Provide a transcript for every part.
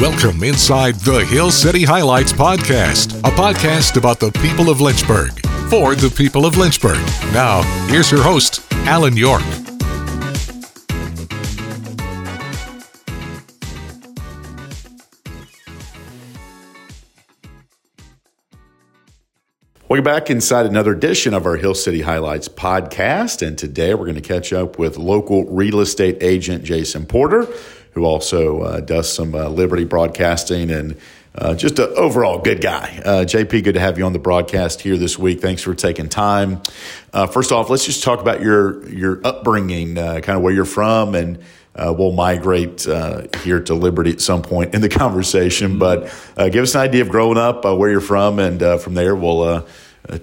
Welcome inside the Hill City Highlights podcast, a podcast about the people of Lynchburg, for the people of Lynchburg. Now, here's your host, Alan York. We're back inside another edition of our Hill City Highlights podcast, and today we're going to catch up with local real estate agent Jason Porter, who also does some Liberty Broadcasting and just an overall good guy. JP, good to have you on the broadcast here this week. Thanks for taking time. First off, let's just talk about your upbringing, kind of where you're from, and we'll migrate here to Liberty at some point in the conversation. But give us an idea of growing up, where you're from, and from there we'll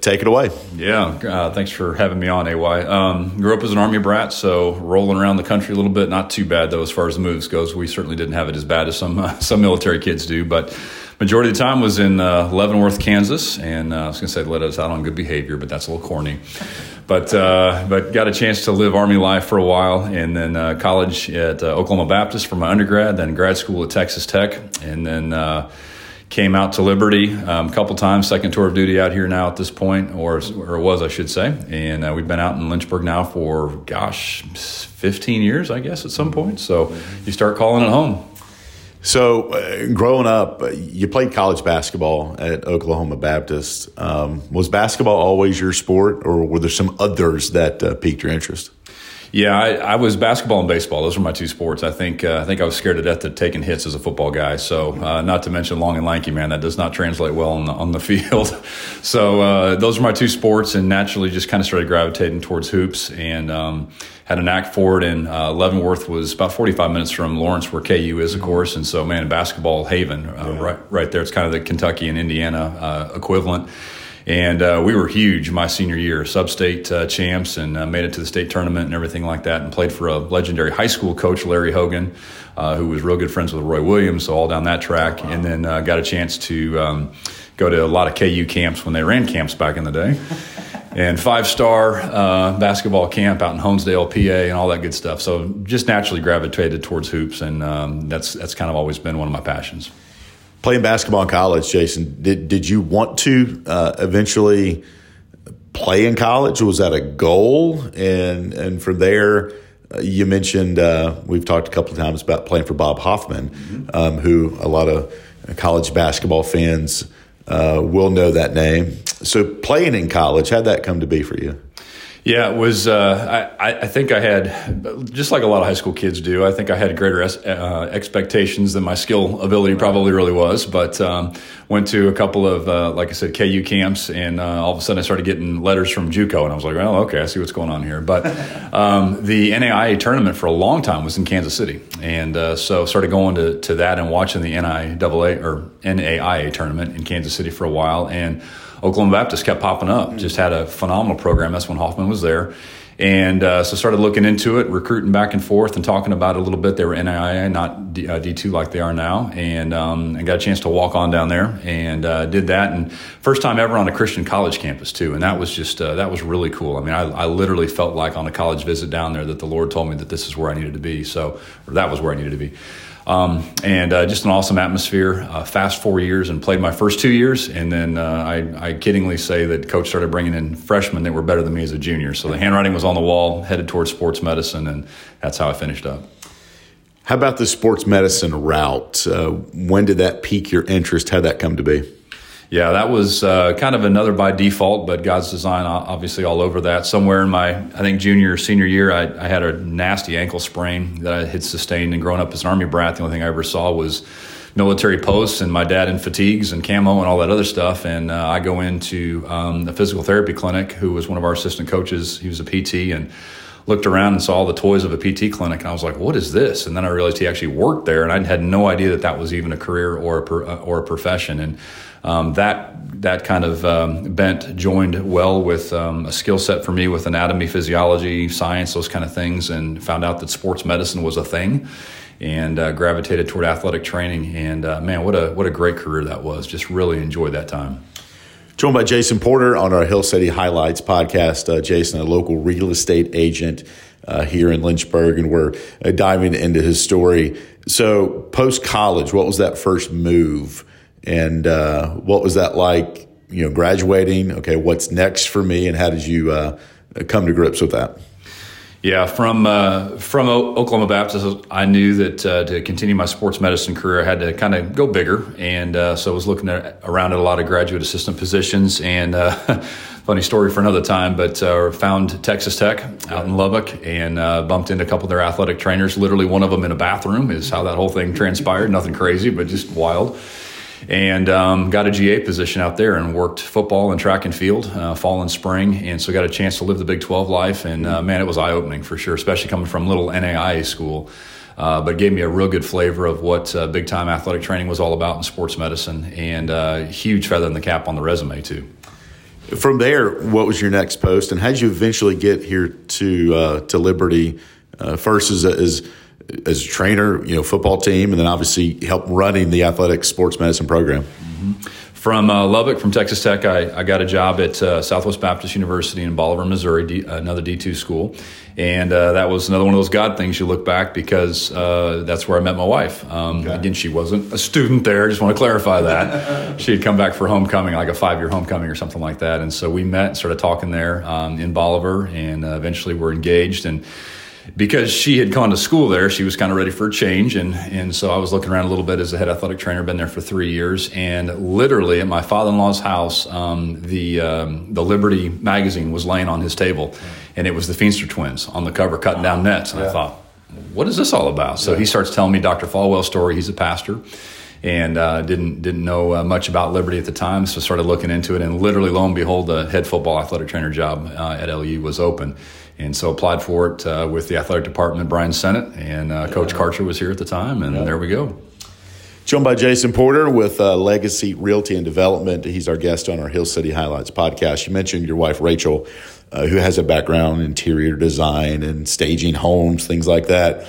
take it away. Yeah, thanks for having me on, AY. Grew up as an Army brat, so rolling around the country a little bit. Not too bad, though, as far as the moves goes. We certainly didn't have it as bad as some military kids do, but majority of the time was in Leavenworth, Kansas, and I was going to say let us out on good behavior, but that's a little corny. But got a chance to live Army life for a while, and then college at Oklahoma Baptist for my undergrad, then grad school at Texas Tech, and then came out to Liberty a couple times, second tour of duty out here now at this point, or was, I should say. And we've been out in Lynchburg now for, 15 years, I guess, at some point. So you start calling it home. So growing up, you played college basketball at Oklahoma Baptist. Was basketball always your sport, or were there some others that piqued your interest? Yeah, I was basketball and baseball. Those were my two sports. I think I was scared to death of taking hits as a football guy. So not to mention long and lanky, man. That does not translate well on the field. So those were my two sports, and naturally just kind of started gravitating towards hoops and had a knack for it. And Leavenworth was about 45 minutes from Lawrence, where KU is, of course. And so, man, basketball haven right there. It's kind of the Kentucky and Indiana equivalent. And we were huge my senior year, sub-state champs, and made it to the state tournament and everything like that, and played for a legendary high school coach, Larry Hogan, who was real good friends with Roy Williams, so all down that track. Wow. And then got a chance to go to a lot of KU camps when they ran camps back in the day. And five-star basketball camp out in Honesdale, PA, and all that good stuff. So just naturally gravitated towards hoops, and that's kind of always been one of my passions. Playing basketball in college, Jason, did you want to eventually play in college? Was that a goal? And from there, you mentioned we've talked a couple of times about playing for Bob Hoffman, who a lot of college basketball fans will know that name. So playing in college, how'd that come to be for you? Yeah, it was. I think I had, just like a lot of high school kids do, I think I had greater expectations than my skill ability probably really was. But went to a couple of, like I said, KU camps, and all of a sudden I started getting letters from JUCO, and I was like, well, okay, I see what's going on here. But the NAIA tournament for a long time was in Kansas City, and so started going to that and watching the NAIA tournament in Kansas City for a while, and Oklahoma Baptist kept popping up. Just had a phenomenal program. That's when Hoffman was there. And so started looking into it, recruiting back and forth and talking about it a little bit. They were NAIA, not D2 like they are now. And I got a chance to walk on down there and did that. And first time ever on a Christian college campus, too. And that was just that was really cool. I mean, I literally felt like on a college visit down there that the Lord told me that this is where I needed to be. So or that was where I needed to be. And just an awesome atmosphere. Fast 4 years and played my first 2 years. And then I kiddingly say that Coach started bringing in freshmen that were better than me as a junior. So the handwriting was on the wall, headed towards sports medicine, and that's how I finished up. How about the sports medicine route? When did that pique your interest? How'd that come to be? Yeah, that was kind of another by default, but God's design obviously all over that. Somewhere in my, I think, junior or senior year, I had a nasty ankle sprain that I had sustained. And growing up as an Army brat, the only thing I ever saw was military posts and my dad in fatigues and camo and all that other stuff. And I go into the physical therapy clinic, who was one of our assistant coaches. He was a PT, and looked around and saw all the toys of a PT clinic, and I was like, what is this? And then I realized he actually worked there, and I had no idea that that was even a career or a profession. And that kind of bent joined well with a skill set for me with anatomy, physiology, science, those kind of things, and found out that sports medicine was a thing, and gravitated toward athletic training. And man, what a great career that was. Just really enjoyed that time. Joined by Jason Porter on our Hill City Highlights podcast. Jason, a local real estate agent here in Lynchburg, and we're diving into his story So post-college, what was that first move? And what was that like, you know, graduating? Okay, what's next for me? And how did you come to grips with that? Yeah, from Oklahoma Baptist, I knew that to continue my sports medicine career, I had to kind of go bigger. And so I was looking around at a lot of graduate assistant positions. And funny story for another time, but found Texas Tech out in Lubbock and bumped into a couple of their athletic trainers. Literally one of them in a bathroom is how that whole thing transpired. Nothing crazy, but just wild. And got a GA position out there and worked football and track and field fall and spring. And so got a chance to live the Big 12 life. And, man, it was eye-opening for sure, especially coming from little NAIA school. But it gave me a real good flavor of what big-time athletic training was all about in sports medicine. And huge feather in the cap on the resume, too. From there, what was your next post? And how did you eventually get here to Liberty, first as a trainer, you know, football team, and then obviously help running the athletic sports medicine program? Mm-hmm. From Lubbock, from Texas Tech, I got a job at Southwest Baptist University in Bolivar, Missouri, another D2 school. And that was another one of those God things you look back because that's where I met my wife. Again, she wasn't a student there. I just want to clarify that. She had come back for homecoming, like a 5-year homecoming or something like that. And so we met and started talking there in Bolivar, and eventually we're engaged. And because she had gone to school there, she was kind of ready for a change. And so I was looking around a little bit as a head athletic trainer, been there for 3 years. And literally at my father-in-law's house, the Liberty magazine was laying on his table. And it was the Feenster Twins on the cover cutting down nets. And I thought, what is this all about? So he starts telling me Dr. Falwell's story. He's a pastor. And didn't know much about Liberty at the time, so started looking into it. And literally, lo and behold, the head football athletic trainer job at LU was open. And so applied for it with the athletic department, Brian Sennett, and Coach Karcher was here at the time, and there we go. Joined by Jason Porter with Legacy Realty and Development. He's our guest on our Hill City Highlights podcast. You mentioned your wife, Rachel, who has a background in interior design and staging homes, things like that.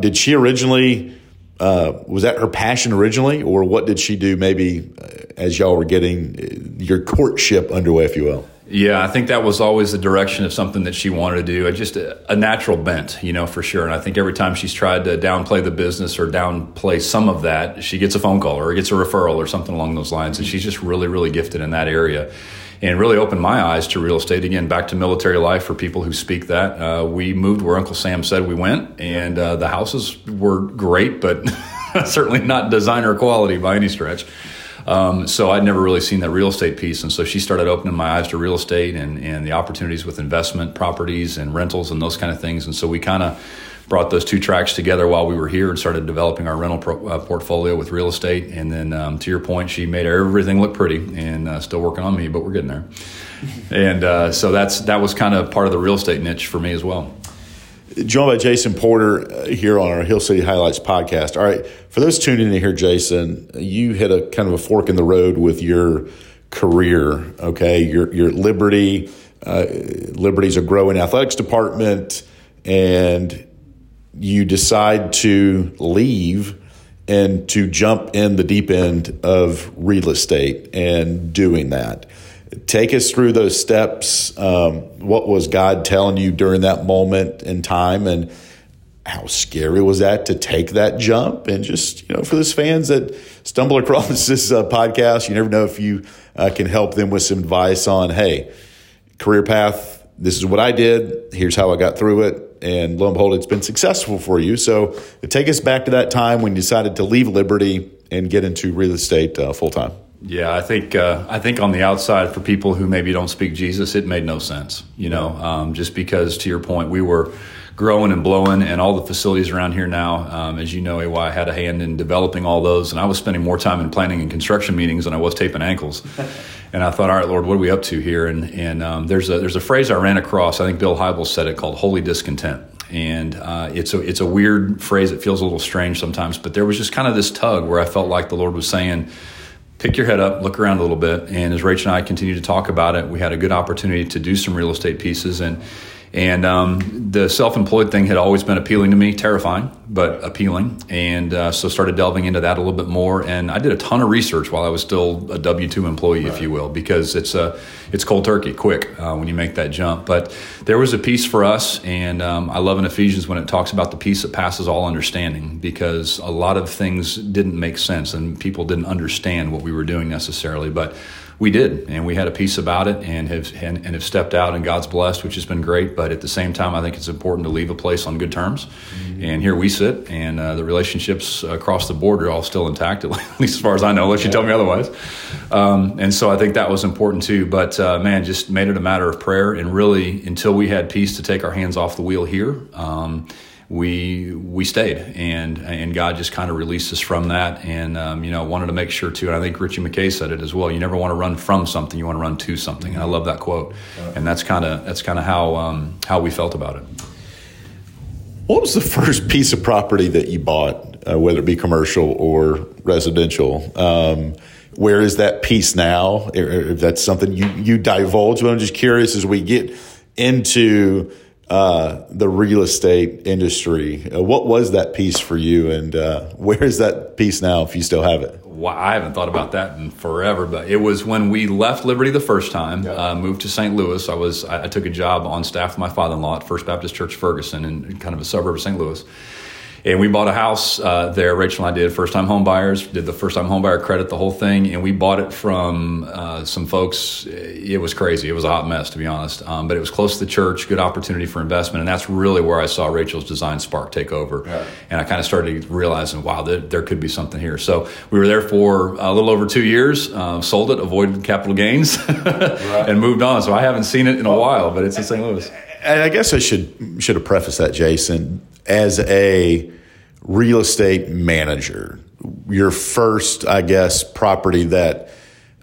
Did she originally... was that her passion originally, or what did she do maybe as y'all were getting your courtship underway, if you will? Yeah, I think that was always the direction of something that she wanted to do. Just a natural bent, you know, for sure. And I think every time she's tried to downplay the business or downplay some of that, she gets a phone call or gets a referral or something along those lines. And she's just really, really gifted in that area. And really opened my eyes to real estate. Again, back to military life for people who speak that. We moved where Uncle Sam said we went, and the houses were great, but certainly not designer quality by any stretch. So I'd never really seen that real estate piece. And so she started opening my eyes to real estate and the opportunities with investment properties and rentals and those kind of things. And so we kind of brought those two tracks together while we were here and started developing our rental portfolio with real estate. And then to your point, she made everything look pretty and still working on me, but we're getting there. And so that was kind of part of the real estate niche for me as well. Joined by Jason Porter here on our Hill City Highlights podcast. All right, for those tuning in here, Jason, you hit a kind of a fork in the road with your career, okay? You're at Liberty. Liberty's a growing athletics department, and you decide to leave and to jump in the deep end of real estate and doing that. Take us through those steps. What was God telling you during that moment in time, and how scary was that to take that jump? And just, you know, for those fans that stumble across this podcast, you never know if you can help them with some advice on, hey, career path, this is what I did, here's how I got through it. And lo and behold, it's been successful for you. So take us back to that time when you decided to leave Liberty and get into real estate full-time. Yeah, I think on the outside, for people who maybe don't speak Jesus, it made no sense, you know, just because, to your point, we were growing and blowing, and all the facilities around here now, as you know, AY had a hand in developing all those, and I was spending more time in planning and construction meetings than I was taping ankles. And I thought, all right, Lord, what are we up to here? And there's a phrase I ran across, I think Bill Hybels said it, called holy discontent. And it's a weird phrase, it feels a little strange sometimes, but there was just kind of this tug where I felt like the Lord was saying, pick your head up, look around a little bit. And as Rach and I continued to talk about it, we had a good opportunity to do some real estate pieces. And And the self-employed thing had always been appealing to me, terrifying, but appealing. And so started delving into that a little bit more. And I did a ton of research while I was still a W-2 employee, right, if you will, because it's cold turkey, quick when you make that jump. But there was a peace for us. And I love in Ephesians when it talks about the peace that passes all understanding, because a lot of things didn't make sense and people didn't understand what we were doing necessarily. But we did, and we had a piece about it, and have stepped out, and God's blessed, which has been great. But at the same time, I think it's important to leave a place on good terms. Mm-hmm. And here we sit, and the relationships across the board are all still intact, at least as far as I know, unless you tell me otherwise. And so I think that was important too. But man, just made it a matter of prayer, and really until we had peace to take our hands off the wheel here, we stayed, and God just kind of released us from that. And, wanted to make sure too, and I think Richie McKay said it as well, you never want to run from something, you want to run to something. And I love that quote. And that's kind of how we felt about it. What was the first piece of property that you bought, whether it be commercial or residential? Where is that piece now? If that's something you divulge, but I'm just curious as we get into the real estate industry. What was that piece for you, and where is that piece now if you still have it? Well, I haven't thought about that in forever, but it was when we left Liberty the first time, moved to St. Louis. I took a job on staff with my father-in-law at First Baptist Church Ferguson in kind of a suburb of St. Louis. And we bought a house there, Rachel and I did, first-time home buyers, did the first-time home buyer credit, the whole thing, and we bought it from some folks. It was crazy. It was a hot mess, to be honest. But it was close to the church, good opportunity for investment, and that's really where I saw Rachel's design spark take over. Yeah. And I kind of started realizing, wow, there could be something here. So we were there for a little over 2 years, sold it, avoided capital gains, and moved on. So I haven't seen it in a while, but it's in St. Louis. And I guess I should have prefaced that, Jason. As a real estate manager, your first, I guess, property that,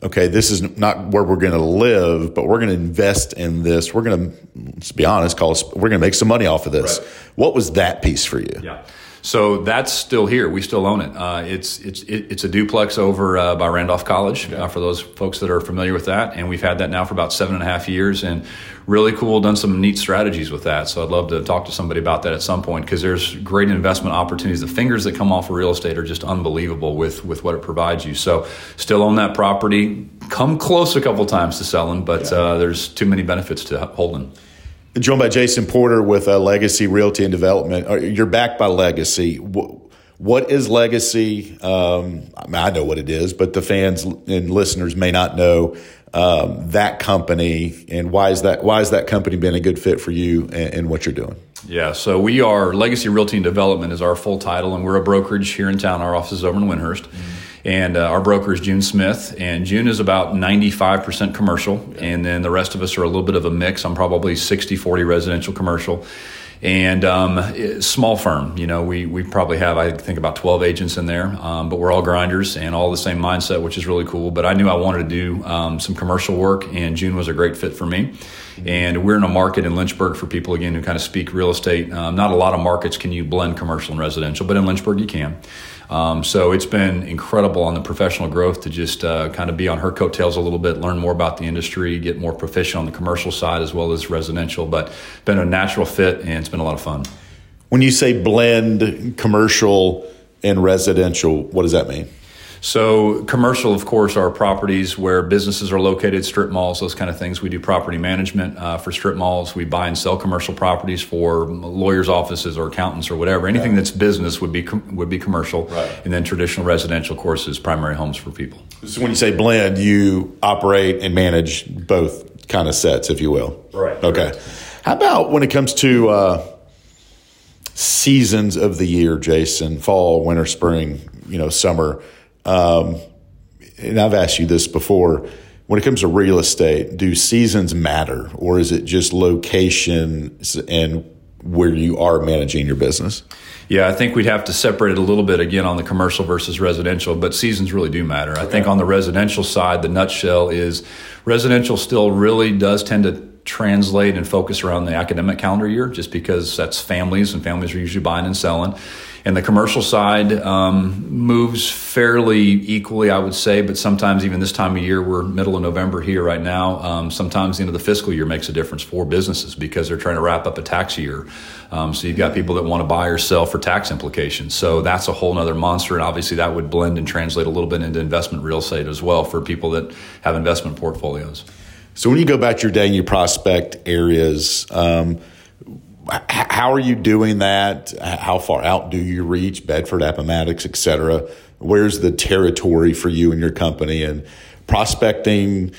okay, this is not where we're going to live, but we're going to invest in this. We're going to, let's be honest, we're going to make some money off of this. Right. What was that piece for you? Yeah. So that's still here. We still own it. It's a duplex over by Randolph College, for those folks that are familiar with that. And we've had that now for about 7.5 years, and really cool, done some neat strategies with that. So I'd love to talk to somebody about that at some point, because there's great investment opportunities. The fingers that come off of real estate are just unbelievable with what it provides you. So still own that property. Come close a couple times to selling, but there's too many benefits to holding. Joined by Jason Porter with Legacy Realty and Development. You're backed by Legacy. What is Legacy? I mean, I know what it is, but the fans and listeners may not know that company. And why is that company been a good fit for you and what you're doing? Yeah, so we are Legacy Realty and Development is our full title, and we're a brokerage here in town. Our office is over in Windhurst. Mm-hmm. And our broker is June Smith, and June is about 95% commercial, and then the rest of us are a little bit of a mix. I'm probably 60-40 residential commercial. And small firm, we probably have, I think, about 12 agents in there, but we're all grinders and all the same mindset, which is really cool. But I knew I wanted to do some commercial work, and June was a great fit for me. And we're in a market in Lynchburg, for people, again, who kind of speak real estate. Not a lot of markets can you blend commercial and residential, but in Lynchburg you can. So it's been incredible on the professional growth to just kind of be on her coattails a little bit, learn more about the industry, get more proficient on the commercial side as well as residential. But been a natural fit, and it's been a lot of fun. When you say blend commercial and residential, what does that mean? So commercial, of course, are properties where businesses are located, strip malls, those kind of things. We do property management for strip malls. We buy and sell commercial properties for lawyers' offices or accountants or whatever. Anything that's business would be commercial. Right. And then traditional residential, of course, is primary homes for people. So when you say blend, you operate and manage both kind of sets, if you will. Right. Okay. Correct. How about when it comes to seasons of the year, Jason? Fall, winter, spring, summer. And I've asked you this before, when it comes to real estate, do seasons matter, or is it just location and where you are managing your business? Yeah, I think we'd have to separate it a little bit again on the commercial versus residential, but seasons really do matter. Okay. I think on the residential side, the nutshell is residential still really does tend to translate and focus around the academic calendar year, just because that's families, and families are usually buying and selling. And the commercial side moves fairly equally, I would say, but sometimes even this time of year, we're middle of November here right now, sometimes the end of the fiscal year makes a difference for businesses because they're trying to wrap up a tax year. So you've got people that want to buy or sell for tax implications. So that's a whole nother monster, and obviously that would blend and translate a little bit into investment real estate as well for people that have investment portfolios. So when you go about your day and you prospect areas, how are you doing that? How far out do you reach? Bedford, Appomattox, et cetera. Where's the territory for you and your company? And prospecting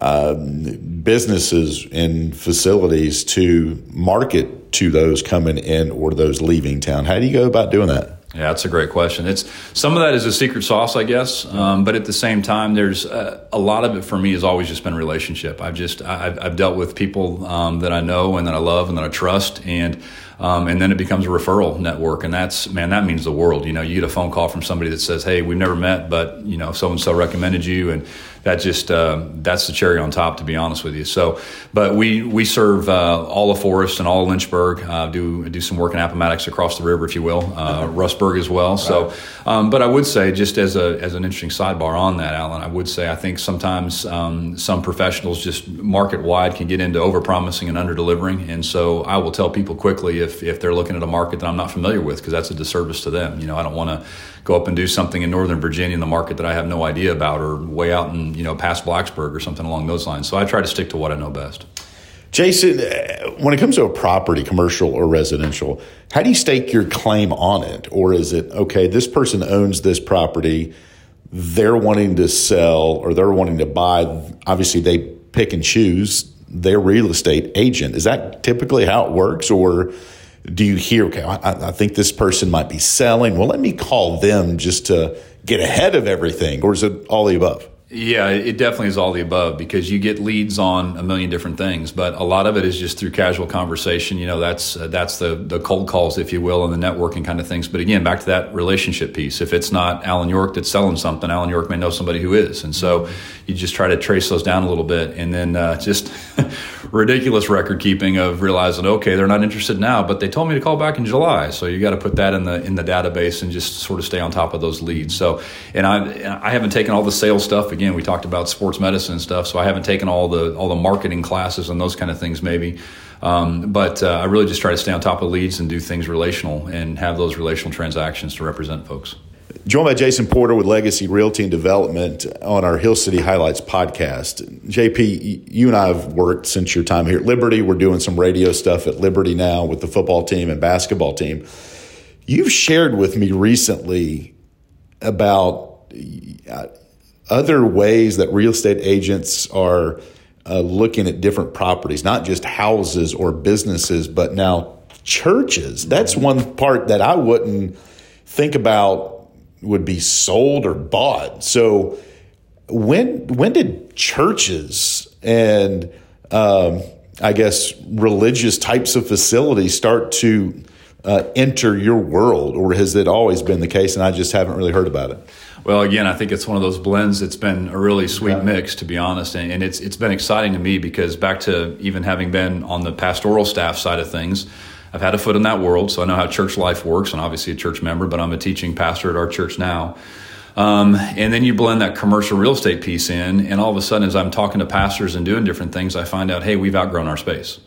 businesses and facilities to market to those coming in or those leaving town. How do you go about doing that? Yeah, that's a great question. It's some of that is a secret sauce, I guess. But at the same time, there's a lot of it for me has always just been relationship. I've dealt with people that I know and that I love and that I trust, and then it becomes a referral network, and that means the world. You know, you get a phone call from somebody that says, "Hey, we've never met, but you know, so and so recommended you," and that just that's the cherry on top, to be honest with you. So, but we serve all of Forrest and all of Lynchburg. Do some work in Appomattox across the river, if you will. Rustburg as well. Right. So, but I would say, just as an interesting sidebar on that, Alan, I would say I think sometimes some professionals just market wide can get into overpromising and underdelivering, and so I will tell people quickly if they're looking at a market that I'm not familiar with, because that's a disservice to them. You know, I don't want to go up and do something in Northern Virginia in the market that I have no idea about, or way out in, you know, past Blacksburg or something along those lines. So I try to stick to what I know best. Jason, when it comes to a property, commercial or residential, how do you stake your claim on it? Or is it, okay, this person owns this property, they're wanting to sell or they're wanting to buy. Obviously, they pick and choose their real estate agent. Is that typically how it works? Or do you hear, okay, I think this person might be selling. Well, let me call them just to get ahead of everything. Or is it all the above? Yeah, it definitely is all the above, because you get leads on a million different things, but a lot of it is just through casual conversation. You know, that's the cold calls, if you will, and the networking kind of things. But again, back to that relationship piece. If it's not Alan York that's selling something, Alan York may know somebody who is. And so you just try to trace those down a little bit, and then just ridiculous record keeping of realizing, okay, they're not interested now, but they told me to call back in July. So you got to put that in the database and just sort of stay on top of those leads. So, and I haven't taken all the sales stuff again. Again, we talked about sports medicine and stuff, so I haven't taken all the marketing classes and those kind of things maybe. But I really just try to stay on top of leads and do things relational and have those relational transactions to represent folks. Joined by Jason Porter with Legacy Realty and Development on our Hill City Highlights podcast. JP, you and I have worked since your time here at Liberty. We're doing some radio stuff at Liberty now with the football team and basketball team. You've shared with me recently about other ways that real estate agents are looking at different properties, not just houses or businesses, but now churches. That's one part that I wouldn't think about would be sold or bought. So when did churches and I guess religious types of facilities start to enter your world, or has it always been the case and I just haven't really heard about it? Well, again, I think it's one of those blends that's been a really sweet mix, to be honest. And it's been exciting to me, because back to even having been on the pastoral staff side of things, I've had a foot in that world, so I know how church life works. I'm obviously a church member, but I'm a teaching pastor at our church now. And then you blend that commercial real estate piece in, and all of a sudden, as I'm talking to pastors and doing different things, I find out, hey, we've outgrown our space,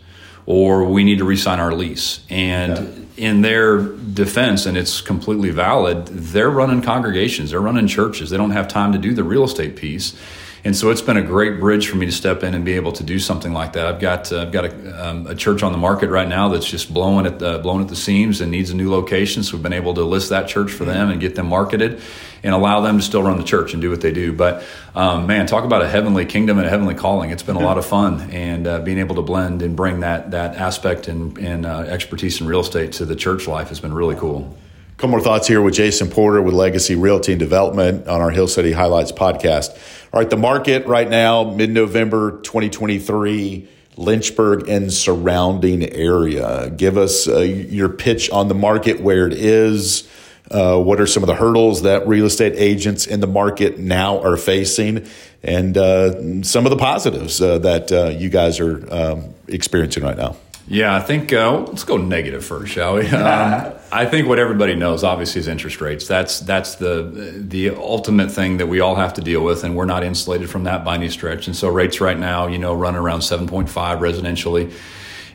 or we need to re-sign our lease. And in their defense, and it's completely valid, they're running congregations, they're running churches, they don't have time to do the real estate piece. And so it's been a great bridge for me to step in and be able to do something like that. I've got a church on the market right now that's just blowing at the seams and needs a new location. So we've been able to list that church for them and get them marketed and allow them to still run the church and do what they do. But man, talk about a heavenly kingdom and a heavenly calling. It's been a lot of fun, and being able to blend and bring that aspect and expertise in real estate to the church life has been really cool. A couple more thoughts here with Jason Porter with Legacy Realty and Development on our Hill City Highlights podcast. All right, the market right now, mid-November 2023, Lynchburg and surrounding area. Give us your pitch on the market, where it is. What are some of the hurdles that real estate agents in the market now are facing, and some of the positives that you guys are experiencing right now? Yeah, I think let's go negative first, shall we? I think what everybody knows, obviously, is interest rates. That's the ultimate thing that we all have to deal with, and we're not insulated from that by any stretch. And so rates right now, you know, run around 7.5 residentially.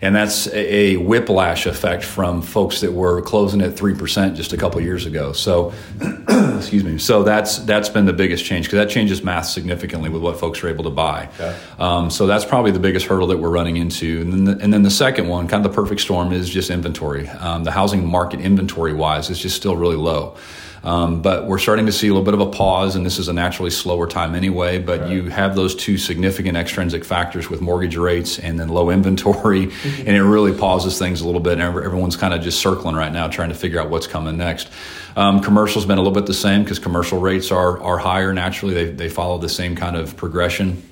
And that's a whiplash effect from folks that were closing at 3% just a couple years ago. So, excuse me. So that's been the biggest change, because that changes math significantly with what folks are able to buy. Okay. So that's probably the biggest hurdle that we're running into. And then the second one, kind of the perfect storm, is just inventory. The housing market inventory-wise is just still really low. But we're starting to see a little bit of a pause, and this is a naturally slower time anyway, but right. You have those two significant extrinsic factors with mortgage rates and then low inventory, and it really pauses things a little bit, and everyone's kind of just circling right now trying to figure out what's coming next. Commercial's been a little bit the same, because commercial rates are higher naturally. They follow the same kind of progression.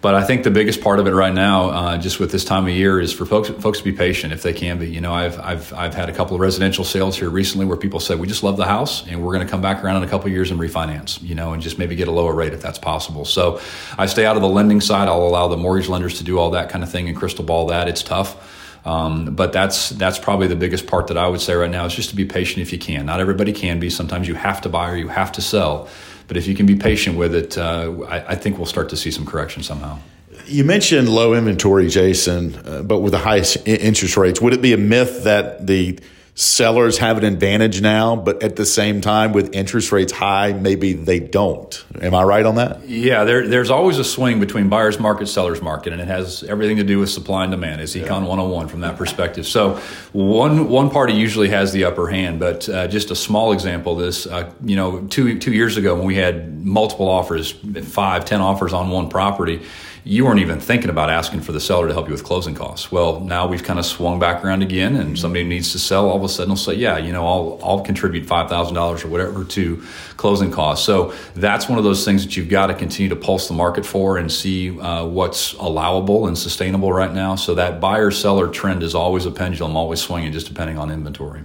But I think the biggest part of it right now, just with this time of year, is for folks to be patient if they can be. You know, I've had a couple of residential sales here recently where people said, we just love the house and we're going to come back around in a couple of years and refinance, you know, and just maybe get a lower rate if that's possible. So I stay out of the lending side. I'll allow the mortgage lenders to do all that kind of thing and crystal ball that. It's tough. But that's probably the biggest part that I would say right now, is just to be patient if you can. Not everybody can be. Sometimes you have to buy or you have to sell. But if you can be patient with it, I think we'll start to see some correction somehow. You mentioned low inventory, Jason, but with the highest interest rates, would it be a myth that the sellers have an advantage now, but at the same time, with interest rates high, maybe they don't? Am I right on that? Yeah, there's always a swing between buyer's market, seller's market, and it has everything to do with supply and demand. It's Econ 101 from that perspective. So one party usually has the upper hand, but just a small example of this, you know, two years ago when we had multiple offers, 5-10 offers on one property, you weren't even thinking about asking for the seller to help you with closing costs. Well, now we've kind of swung back around again, and somebody needs to sell, all of a sudden will say, yeah, you know, I'll contribute $5,000 or whatever to closing costs. So that's one of those things that you've got to continue to pulse the market for and see what's allowable and sustainable right now. So that buyer-seller trend is always a pendulum, always swinging, just depending on inventory.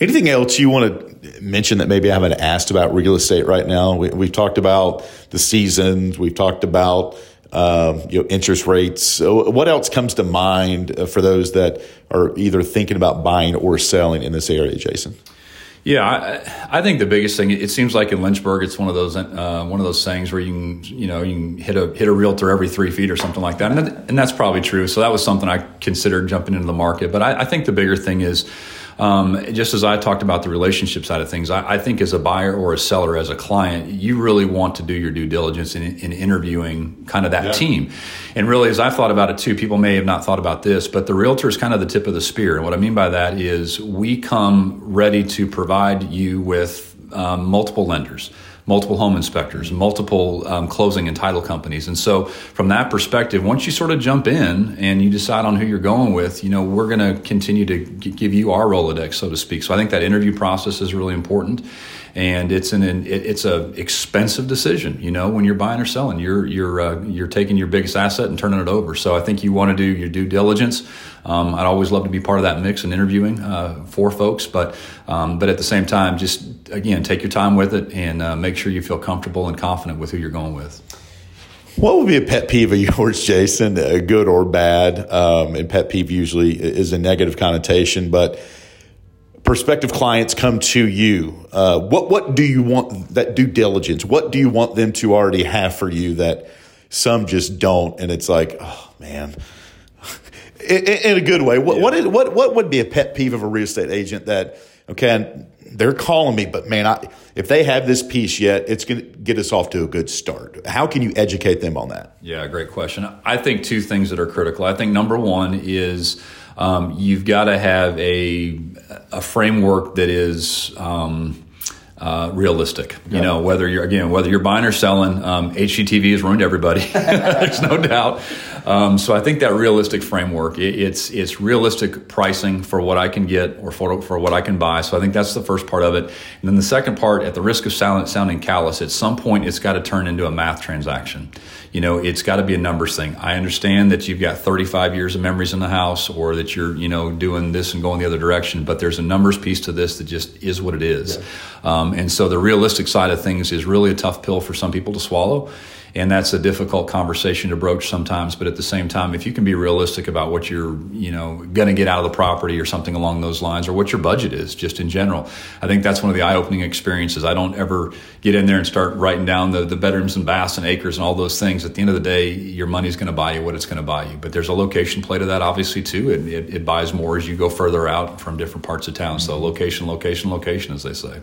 Anything else you want to mention that maybe I haven't asked about real estate right now? We've talked about the seasons. We've talked about interest rates. So what else comes to mind for those that are either thinking about buying or selling in this area, Jason? Yeah, I think the biggest thing, it seems like in Lynchburg, it's one of those things where you can hit a realtor every 3 feet or something like that, and that's probably true. So that was something I considered jumping into the market. But I think the bigger thing is, just as I talked about the relationship side of things, I think as a buyer or a seller, as a client, you really want to do your due diligence in interviewing kind of that team. And really, as I've thought about it too, people may have not thought about this, but the realtor is kind of the tip of the spear. And what I mean by that is we come ready to provide you with multiple lenders, multiple home inspectors, multiple closing and title companies. And so from that perspective, once you sort of jump in and you decide on who you're going with, you know, we're going to continue to give you our Rolodex, so to speak. So I think that interview process is really important. And it's a expensive decision, you know, when you're buying or selling, you're taking your biggest asset and turning it over. So I think you want to do your due diligence. I'd always love to be part of that mix and interviewing for folks, but at the same time, just again, take your time with it and make sure you feel comfortable and confident with who you're going with. What would be a pet peeve of yours, Jason, good or bad? And pet peeve usually is a negative connotation, but prospective clients come to you. What do you want that due diligence? What do you want them to already have for you that some just don't? And it's like, oh man, in a good way. What would be a pet peeve of a real estate agent that, okay, they're calling me, but man, if they have this piece yet, it's going to get us off to a good start. How can you educate them on that? Yeah, great question. I think two things that are critical. I think number one is you've got to have a framework that is realistic. Yeah. You know, whether you're buying or selling, HGTV has ruined everybody. There's no doubt. So I think that realistic framework, it's realistic pricing for what I can get or for what I can buy. So I think that's the first part of it. And then the second part, at the risk of sounding callous, at some point it's got to turn into a math transaction. You know, it's got to be a numbers thing. I understand that you've got 35 years of memories in the house, or that you're, you know, doing this and going the other direction, but there's a numbers piece to this that just is what it is. Yeah. And so the realistic side of things is really a tough pill for some people to swallow. And that's a difficult conversation to broach sometimes. But at the same time, if you can be realistic about what you're, going to get out of the property or something along those lines, or what your budget is just in general, I think that's one of the eye-opening experiences. I don't ever get in there and start writing down the bedrooms and baths and acres and all those things. At the end of the day, your money's going to buy you what it's going to buy you. But there's a location play to that, obviously, too. It buys more as you go further out from different parts of town. So location, location, location, as they say.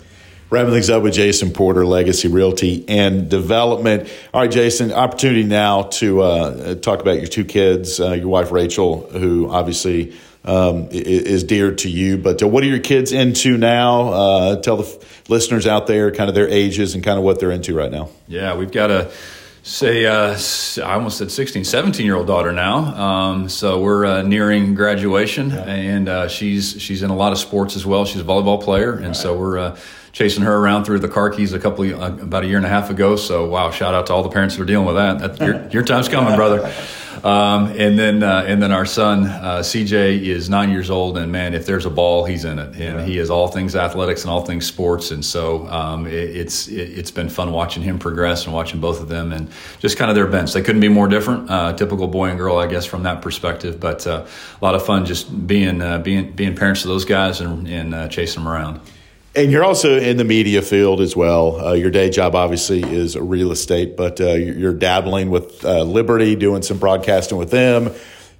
Wrapping things up with Jason Porter, Legacy Realty and Development. All right, Jason, opportunity now to talk about your two kids, your wife, Rachel, who obviously is dear to you. But what are your kids into now? Tell the listeners out there kind of their ages and kind of what they're into right now. Yeah, we've got a... I almost said 16, 17-year-old daughter now. So we're nearing graduation, and she's in a lot of sports as well. She's a volleyball player, and so we're chasing her around through the car keys about a year and a half ago. So, wow, shout out to all the parents that are dealing with that. Your time's coming, brother. And then our son, CJ, is 9 years old, and man, if there's a ball, he's in it, and he is all things athletics and all things sports. And so, it's been fun watching him progress and watching both of them and just kind of their bents. They couldn't be more different, typical boy and girl, I guess, from that perspective, but, a lot of fun just being parents to those guys and chasing them around. And you're also in the media field as well. Your day job, obviously, is real estate, but you're dabbling with Liberty, doing some broadcasting with them,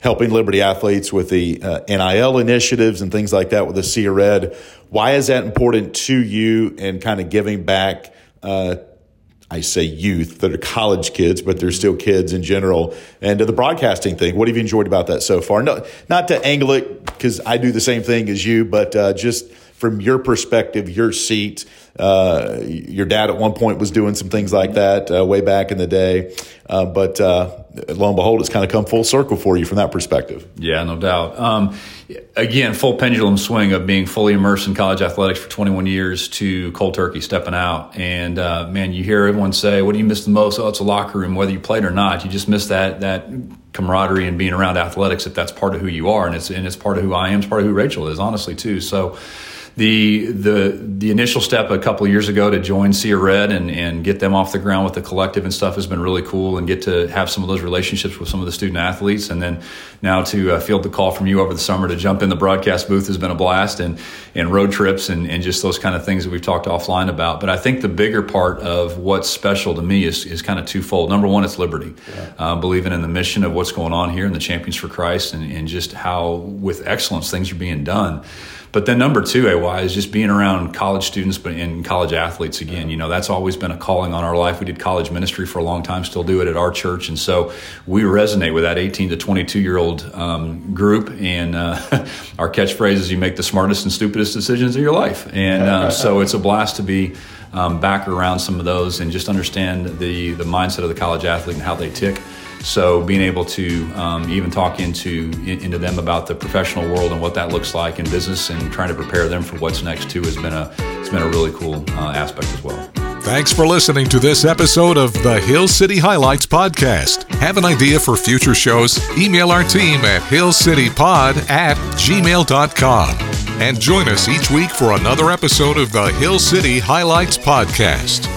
helping Liberty athletes with the NIL initiatives and things like that with the Sea Red. Why is that important to you and kind of giving back, I say youth, that are college kids, but they're still kids in general, and to the broadcasting thing? What have you enjoyed about that so far? No, not to angle it, because I do the same thing as you, but just – from your perspective, your seat, your dad at one point was doing some things like that way back in the day. But lo and behold, it's kind of come full circle for you from that perspective. Yeah, no doubt. Again, full pendulum swing of being fully immersed in college athletics for 21 years to cold turkey, stepping out. And, man, you hear everyone say, what do you miss the most? Oh, it's a locker room. Whether you played or not, you just miss that camaraderie and being around athletics if that's part of who you are. And it's part of who I am. It's part of who Rachel is, honestly, too. So the initial step a couple of years ago to join Sea Red and get them off the ground with the collective and stuff has been really cool, and get to have some of those relationships with some of the student athletes. And then now to field the call from you over the summer to jump in the broadcast booth has been a blast, and road trips and just those kind of things that we've talked offline about. But I think the bigger part of what's special to me is kind of twofold. Number one, it's Liberty, believing in the mission of what's going on here and the Champions for Christ, and just how with excellence things are being done. But then number two, AY, is just being around college students and college athletes again. That's always been a calling on our life. We did college ministry for a long time, still do it at our church. And so we resonate with that 18 to 22-year-old group. And our catchphrase is, you make the smartest and stupidest decisions of your life. And so it's a blast to be back around some of those and just understand the mindset of the college athlete and how they tick. So being able to even talk into them about the professional world and what that looks like in business, and trying to prepare them for what's next too, has been a really cool aspect as well. Thanks for listening to this episode of the Hill City Highlights Podcast. Have an idea for future shows? Email our team at hillcitypod@gmail.com. And join us each week for another episode of the Hill City Highlights Podcast.